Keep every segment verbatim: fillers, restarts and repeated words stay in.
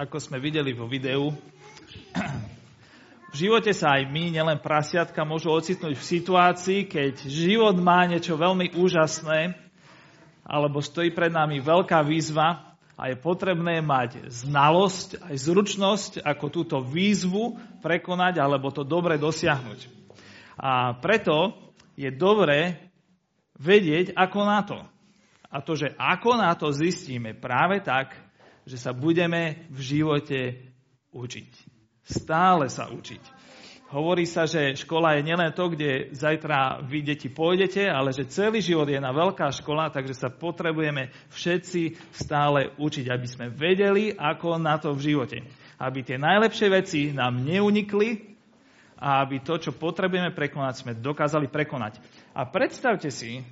ako sme videli vo videu, v živote sa aj my, nielen prasiatka, môžu ocitnúť v situácii, keď život má niečo veľmi úžasné, alebo stojí pred nami veľká výzva a je potrebné mať znalosť, aj zručnosť, ako túto výzvu prekonať, alebo to dobre dosiahnuť. A preto je dobré vedieť, ako na to. A to, že ako na to zistíme práve tak, že sa budeme v živote učiť. Stále sa učiť. Hovorí sa, že škola je nielen to, kde zajtra vy deti pôjdete, ale že celý život je na veľká škola, takže sa potrebujeme všetci stále učiť, aby sme vedeli, ako na to v živote. Aby tie najlepšie veci nám neunikli a aby to, čo potrebujeme prekonať, sme dokázali prekonať. A predstavte si,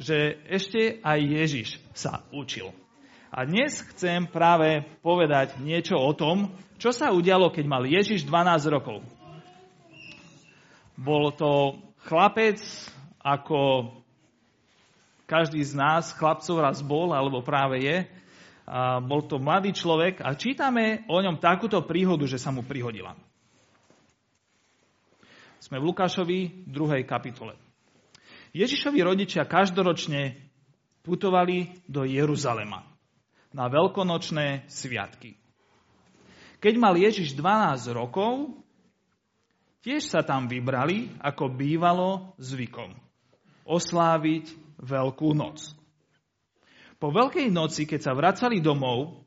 že ešte aj Ježiš sa učil. A dnes chcem práve povedať niečo o tom, čo sa udialo, keď mal Ježiš dvanásť rokov. Bol to chlapec, ako každý z nás chlapcov raz bol, alebo práve je. A bol to mladý človek a čítame o ňom takúto príhodu, že sa mu prihodila. Sme v Lukášovi druhej kapitole. Ježišovi rodičia každoročne putovali do Jeruzalema na veľkonočné sviatky. Keď mal Ježiš dvanásť rokov, tiež sa tam vybrali, ako bývalo zvykom, osláviť Veľkú noc. Po Veľkej noci, keď sa vracali domov,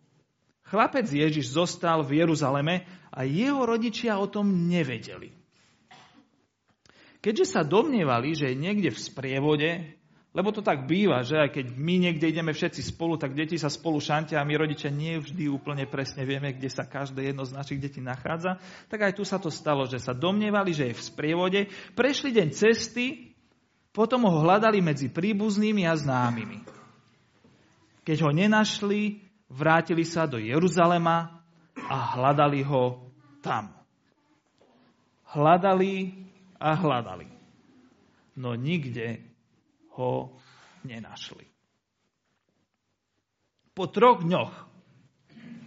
chlapec Ježiš zostal v Jeruzaleme a jeho rodičia o tom nevedeli. Keďže sa domnievali, že je niekde v sprievode, lebo to tak býva, že aj keď my niekde ideme všetci spolu, tak deti sa spolu šantia a my rodičia nie vždy úplne presne vieme, kde sa každé jedno z našich detí nachádza. Tak aj tu sa to stalo, že sa domnievali, že je v sprievode. Prešli deň cesty, potom ho hľadali medzi príbuznými a známymi. Keď ho nenašli, vrátili sa do Jeruzalema a hľadali ho tam. Hľadali a hľadali. No nikde ho nenašli. Po troch dňoch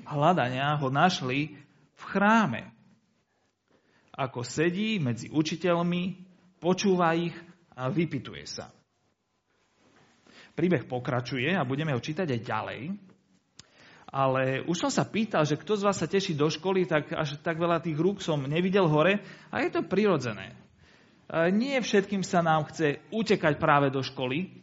hľadania ho našli v chráme. Ako sedí medzi učiteľmi, počúva ich a vypytuje sa. Príbeh pokračuje a budeme ho čítať aj ďalej. Ale už som sa pýtal, že kto z vás sa teší do školy, tak až tak veľa tých rúk som nevidel hore. A je to prirodzené. Nie všetkým sa nám chce utekať práve do školy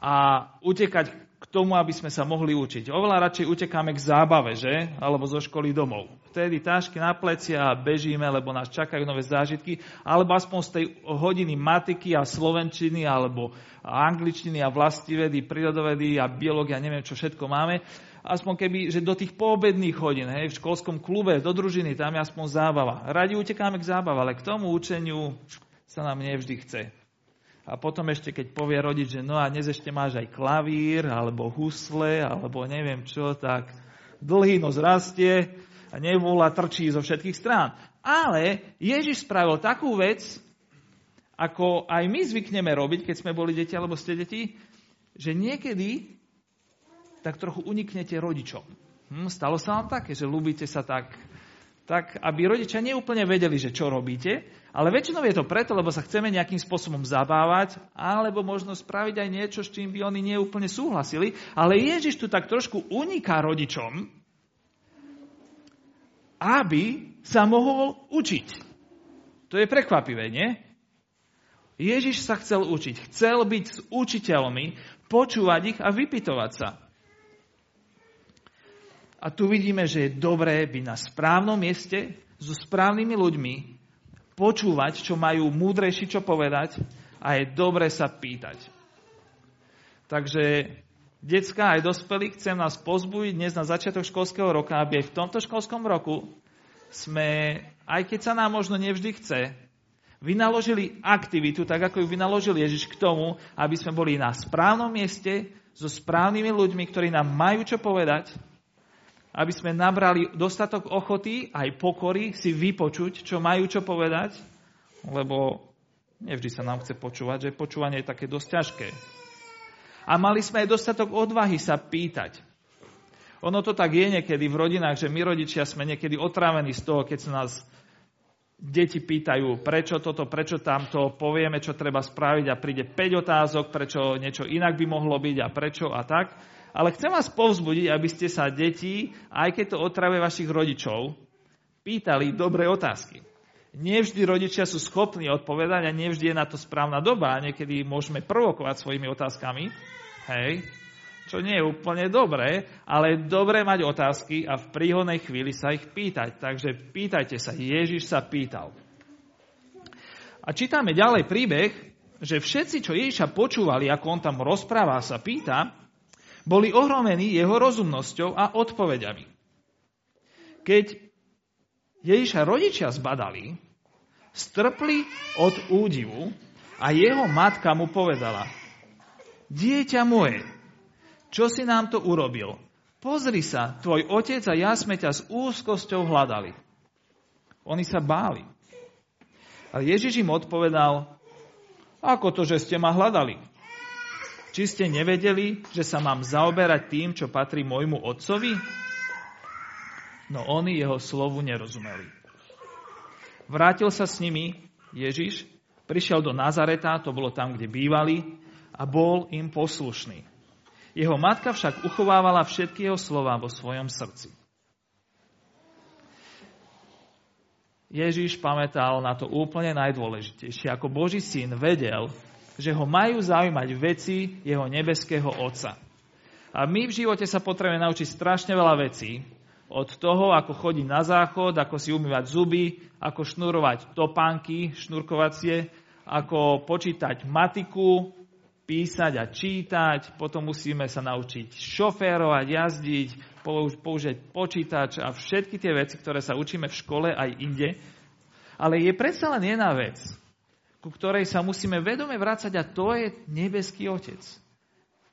a utekať k tomu, aby sme sa mohli učiť. Oveľa radšej utekáme k zábave, že? Alebo zo školy domov. Vtedy tášky na plecia a bežíme, lebo nás čakajú nové zážitky, alebo aspoň z tej hodiny matiky a slovenčiny, alebo angličtiny a vlastivedy, prírodovedy a biológia, neviem, čo všetko máme. Aspoň keby, že do tých poobedných hodín, hej, v školskom klube, do družiny, tam je aspoň zábava. Radi utekáme k zábave, ale k tomu učeniu sa nám nevždy chce. A potom ešte, keď povie rodič, že no a dnes ešte máš aj klavír, alebo husle, alebo neviem čo, tak dlhý nos rastie a nevola trčí zo všetkých strán. Ale Ježiš spravil takú vec, ako aj my zvykneme robiť, keď sme boli deti, alebo ste deti, že niekedy tak trochu uniknete rodičom. Hm, stalo sa vám také, že ľúbite sa tak, tak, aby rodičia neúplne vedeli, že čo robíte, ale väčšinou je to preto, lebo sa chceme nejakým spôsobom zabávať, alebo možno spraviť aj niečo, s čím by oni neúplne súhlasili, ale Ježiš tu tak trošku uniká rodičom, aby sa mohol učiť. To je prekvapivé, nie? Ježiš sa chcel učiť, chcel byť s učiteľmi, počúvať ich a vypytovať sa. A tu vidíme, že je dobré byť na správnom mieste, so správnymi ľuďmi, počúvať, čo majú múdrejší, čo povedať a je dobré sa pýtať. Takže, decká aj dospelí, chcem nás pozbudiť dnes na začiatok školského roka, aby aj v tomto školskom roku sme, aj keď sa nám možno nevždy chce, vynaložili aktivitu, tak ako ju vynaložil Ježiš k tomu, aby sme boli na správnom mieste, so správnymi ľuďmi, ktorí nám majú čo povedať, aby sme nabrali dostatok ochoty aj pokory si vypočuť, čo majú čo povedať, lebo nevždy sa nám chce počúvať, že počúvanie je také dosť ťažké. A mali sme aj dostatok odvahy sa pýtať. Ono to tak je niekedy v rodinách, že my rodičia sme niekedy otrávení z toho, keď sa nás deti pýtajú, prečo toto, prečo tamto, povieme, čo treba spraviť a príde päť otázok, prečo niečo inak by mohlo byť a prečo a tak. Ale chcem vás povzbudiť, aby ste sa deti, aj keď to otravuje vašich rodičov, pýtali dobré otázky. Nevždy rodičia sú schopní odpovedať a nevždy je na to správna doba. Niekedy môžeme provokovať svojimi otázkami, hej, čo nie je úplne dobré, ale je dobré mať otázky a v príhodnej chvíli sa ich pýtať. Takže pýtajte sa, Ježiš sa pýtal. A čítame ďalej príbeh, že všetci, čo Ježiša počúvali, ako on tam rozpráva a sa pýta, boli ohromení jeho rozumnosťou a odpovediami. Keď Ježiša rodičia zbadali, strpli od údivu a jeho matka mu povedala: Dieťa moje, čo si nám to urobil? Pozri sa, tvoj otec a ja sme ťa s úzkosťou hľadali. Oni sa báli. A Ježiš im odpovedal: Ako to, že ste ma hľadali? Či ste nevedeli, že sa mám zaoberať tým, čo patrí môjmu otcovi? No oni jeho slovu nerozumeli. Vrátil sa s nimi Ježiš, prišiel do Nazareta, to bolo tam, kde bývali, a bol im poslušný. Jeho matka však uchovávala všetky jeho slová vo svojom srdci. Ježiš pamätal na to úplne najdôležitejšie. Ako Boží syn vedel, že ho majú zaujímať veci jeho nebeského otca. A my v živote sa potrebujeme naučiť strašne veľa vecí, od toho, ako chodiť na záchod, ako si umývať zuby, ako šnurovať topánky, šnurkovacie, ako počítať matiku, písať a čítať, potom musíme sa naučiť šoférovať, jazdiť, použiť počítač a všetky tie veci, ktoré sa učíme v škole aj inde. Ale je predsa len jedna vec, ku ktorej sa musíme vedome vrácať, a to je nebeský Otec.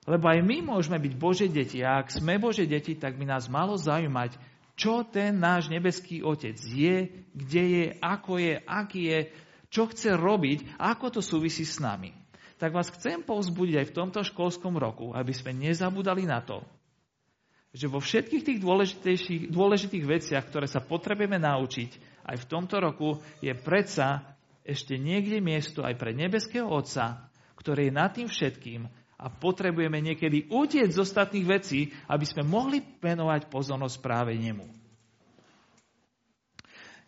Lebo aj my môžeme byť Božie deti. A ak sme Božie deti, tak by nás malo zaujímať, čo ten náš nebeský Otec je, kde je, ako je, aký je, čo chce robiť, ako to súvisí s nami. Tak vás chcem povzbudiť aj v tomto školskom roku, aby sme nezabudali na to, že vo všetkých tých dôležitých, dôležitých veciach, ktoré sa potrebujeme naučiť, aj v tomto roku je predsa ešte niekde miesto aj pre nebeského Otca, ktorý je nad tým všetkým, a potrebujeme niekedy utiec z ostatných vecí, aby sme mohli venovať pozornosť práve nemu.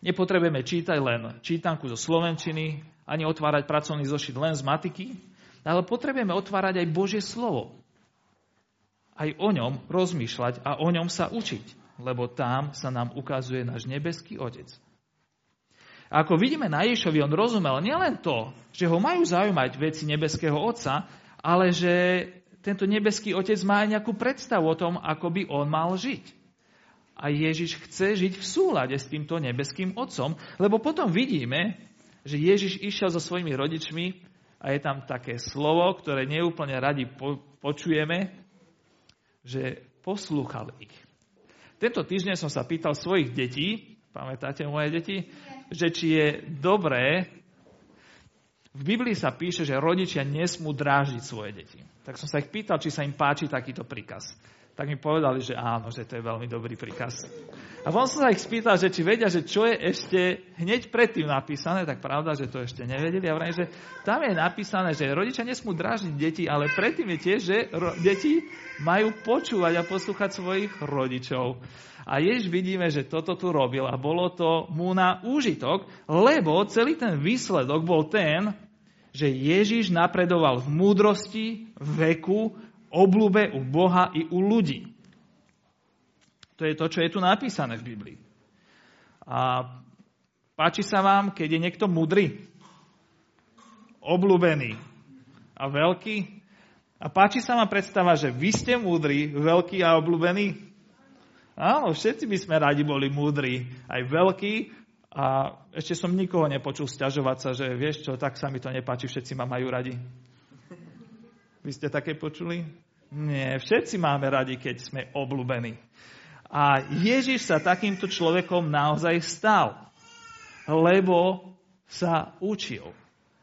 Nepotrebujeme čítať len čítanku zo slovenčiny, ani otvárať pracovný zošit len z matiky, ale potrebujeme otvárať aj Božie slovo. Aj o ňom rozmýšľať a o ňom sa učiť, lebo tam sa nám ukazuje náš nebeský Otec. A ako vidíme na Ježišovi, on rozumel nielen to, že ho majú zaujímať veci nebeského Otca, ale že tento nebeský Otec má aj nejakú predstavu o tom, ako by on mal žiť. A Ježiš chce žiť v súlade s týmto nebeským Otcom, lebo potom vidíme, že Ježiš išiel so svojimi rodičmi a je tam také slovo, ktoré neúplne radi po- počujeme, že poslúchal ich. Tento týždeň som sa pýtal svojich detí, pamätáte moje deti, že či je dobré. V Biblii sa píše, že rodičia nesmú dráždiť svoje deti. Tak som sa ich pýtal, či sa im páči takýto príkaz. Tak mi povedali, že áno, že to je veľmi dobrý príkaz. A potom som sa ich spýtal, že či vedia, že čo je ešte hneď predtým napísané, tak pravda, že to ešte nevedeli. A vrajím, že tam je napísané, že rodičia nesmú dráždiť deti, ale predtým je tiež, že ro- deti majú počúvať a poslúchať svojich rodičov. A Ježiš vidíme, že toto tu robil a bolo to mu na úžitok, lebo celý ten výsledok bol ten, že Ježiš napredoval v múdrosti, veku, obľúbe u Boha i u ľudí. To je to, čo je tu napísané v Biblii. A páči sa vám, keď je niekto múdry, obľúbený a veľký? A páči sa vám predstava, že vy ste múdri, veľký a obľúbený? Áno, všetci by sme radi boli múdri, aj veľkí. A ešte som nikoho nepočul sťažovať sa, že vieš čo, tak sa mi to nepáči, všetci ma majú radi. Vy ste také počuli? Nie, všetci máme radi, keď sme obľúbení. A Ježiš sa takýmto človekom naozaj stal, lebo sa učil.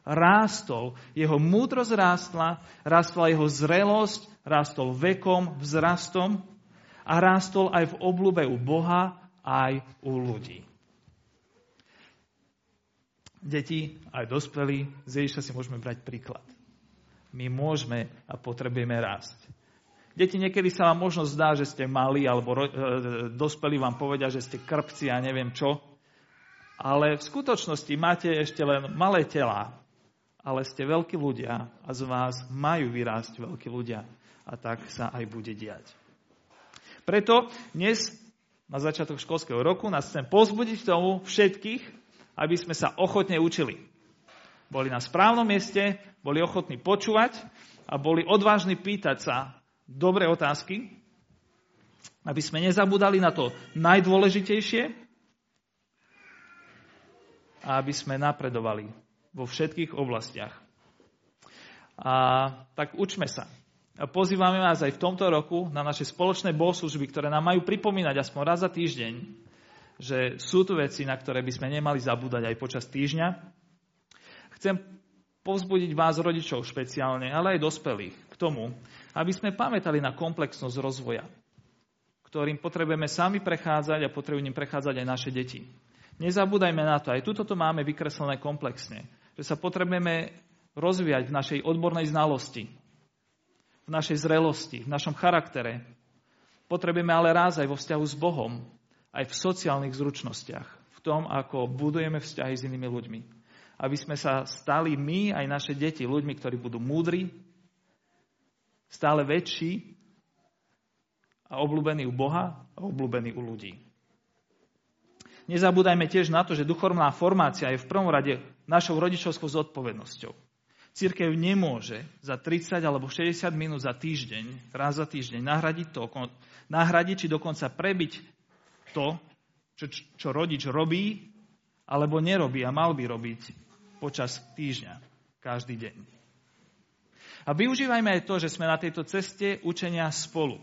Rástol, jeho múdrosť rástla, rástla jeho zrelosť, rástol vekom, vzrastom. a rástol aj v obľúbe u Boha, aj u ľudí. Deti, aj dospelí, z Ježiša si môžeme brať príklad. My môžeme a potrebujeme rásť. Deti, niekedy sa vám možno zdá, že ste malí, alebo ro- e, dospelí vám povedia, že ste krpci a neviem čo. Ale v skutočnosti máte ešte len malé telá, ale ste veľkí ľudia a z vás majú vyrásť veľkí ľudia. A tak sa aj bude diať. Preto dnes, na začiatok školského roku, nás chcem povzbudiť tomu všetkých, aby sme sa ochotne učili. Boli na správnom mieste, boli ochotní počúvať a boli odvážni pýtať sa dobré otázky, aby sme nezabudali na to najdôležitejšie a aby sme napredovali vo všetkých oblastiach. A tak učme sa. A pozývame vás aj v tomto roku na naše spoločné bohoslužby, ktoré nám majú pripomínať aspoň raz za týždeň, že sú tu veci, na ktoré by sme nemali zabúdať aj počas týždňa. Chcem povzbudiť vás, rodičov špeciálne, ale aj dospelých, k tomu, aby sme pamätali na komplexnosť rozvoja, ktorým potrebujeme sami prechádzať a potrebujú ním prechádzať aj naše deti. Nezabúdajme na to, aj tuto to máme vykreslené komplexne, že sa potrebujeme rozvíjať v našej odbornej znalosti, v našej zrelosti, v našom charaktere. Potrebujeme ale raz aj vo vzťahu s Bohom, aj v sociálnych zručnostiach, v tom, ako budujeme vzťahy s inými ľuďmi. Aby sme sa stali my, aj naše deti, ľuďmi, ktorí budú múdri, stále väčší a obľúbení u Boha a obľúbení u ľudí. Nezabúdajme tiež na to, že duchovná formácia je v prvom rade našou rodičovskou zodpovednosťou. Cirkev nemôže za tridsať alebo šesťdesiat minút za týždeň, raz za týždeň, nahradiť, to, nahradiť či dokonca prebiť to, čo, čo rodič robí, alebo nerobí a mal by robiť počas týždňa, každý deň. A využívajme aj to, že sme na tejto ceste učenia spolu.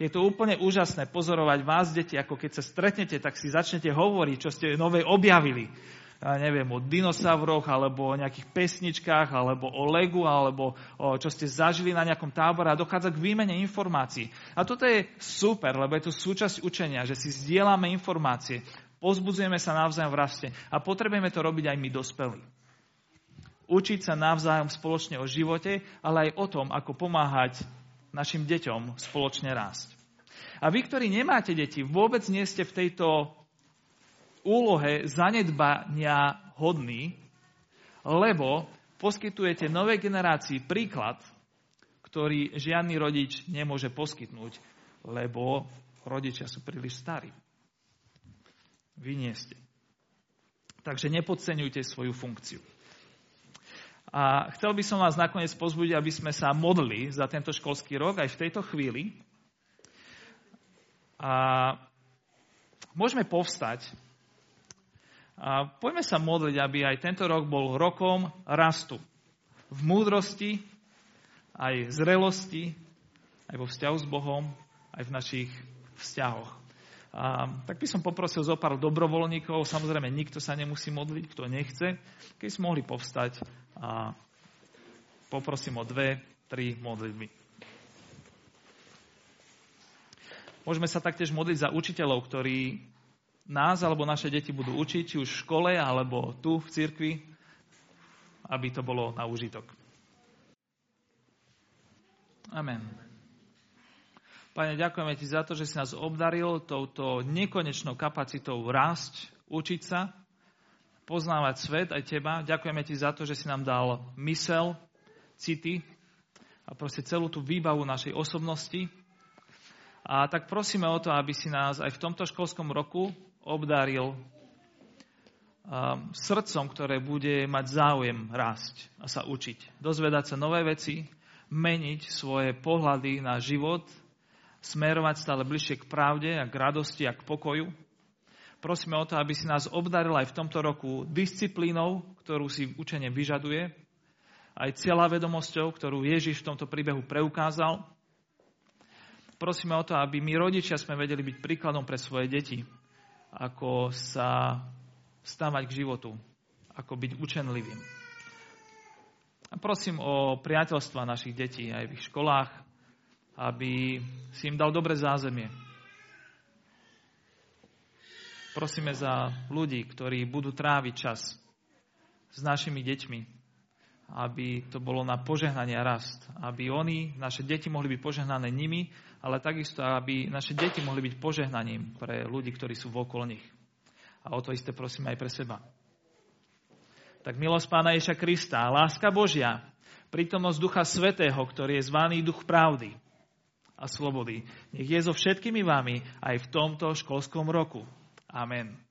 Je to úplne úžasné pozorovať vás, deti, ako keď sa stretnete, tak si začnete hovoriť, čo ste nové objavili. Ja neviem, o dinosauroch, alebo o nejakých pesničkách, alebo o Legu, alebo o, čo ste zažili na nejakom tábore a dochádza k výmene informácií. A toto je super, lebo je to súčasť učenia, že si zdieľame informácie, pozbudzujeme sa navzájom v raste a potrebujeme to robiť aj my dospelí. Učiť sa navzájom spoločne o živote, ale aj o tom, ako pomáhať našim deťom spoločne rásť. A vy, ktorí nemáte deti, vôbec nie ste v tejto úlohe zanedbania hodný, lebo poskytujete novej generácii príklad, ktorý žiadny rodič nemôže poskytnúť, lebo rodičia sú príliš starí. Vy nie ste. Takže nepodceňujte svoju funkciu. A chcel by som vás nakoniec pozbudiť, aby sme sa modlili za tento školský rok aj v tejto chvíli. A môžeme povstať a poďme sa modliť, aby aj tento rok bol rokom rastu. V múdrosti, aj zrelosti, aj vo vzťahu s Bohom, aj v našich vzťahoch. A tak by som poprosil zo pár dobrovoľníkov, samozrejme nikto sa nemusí modliť, kto nechce, keď sme mohli povstať a poprosím o dve, tri modlitby. Môžeme sa taktiež modliť za učiteľov, ktorí nás alebo naše deti budú učiť, či už v škole, alebo tu v cirkvi, aby to bolo na úžitok. Amen. Pane, ďakujeme Ti za to, že si nás obdaril touto nekonečnou kapacitou rásť, učiť sa, poznávať svet aj Teba. Ďakujeme Ti za to, že si nám dal mysel, city a proste celú tú výbavu našej osobnosti. A tak prosíme o to, aby si nás aj v tomto školskom roku obdaril srdcom, ktoré bude mať záujem rásť a sa učiť. Dozvedať sa nové veci, meniť svoje pohľady na život, smerovať stále bližšie k pravde a k radosti a k pokoju. Prosíme o to, aby si nás obdaril aj v tomto roku disciplínou, ktorú si učenie vyžaduje, aj cieľavedomosťou, ktorú Ježiš v tomto príbehu preukázal. Prosíme o to, aby my rodičia sme vedeli byť príkladom pre svoje deti, ako sa stávať k životu, ako byť učenlivým. A prosím o priateľstva našich detí aj v ich školách, aby si im dal dobré zázemie. Prosíme za ľudí, ktorí budú tráviť čas s našimi deťmi, aby to bolo na požehnanie a rast. Aby oni, naše deti, mohli byť požehnané nimi, ale takisto, aby naše deti mohli byť požehnaním pre ľudí, ktorí sú vokolo nich. A o to isté prosíme aj pre seba. Tak milosť Pána Ježiša Krista, láska Božia, prítomnosť Ducha Svätého, ktorý je zvaný Duch Pravdy a Slobody, nech je so všetkými vami aj v tomto školskom roku. Amen.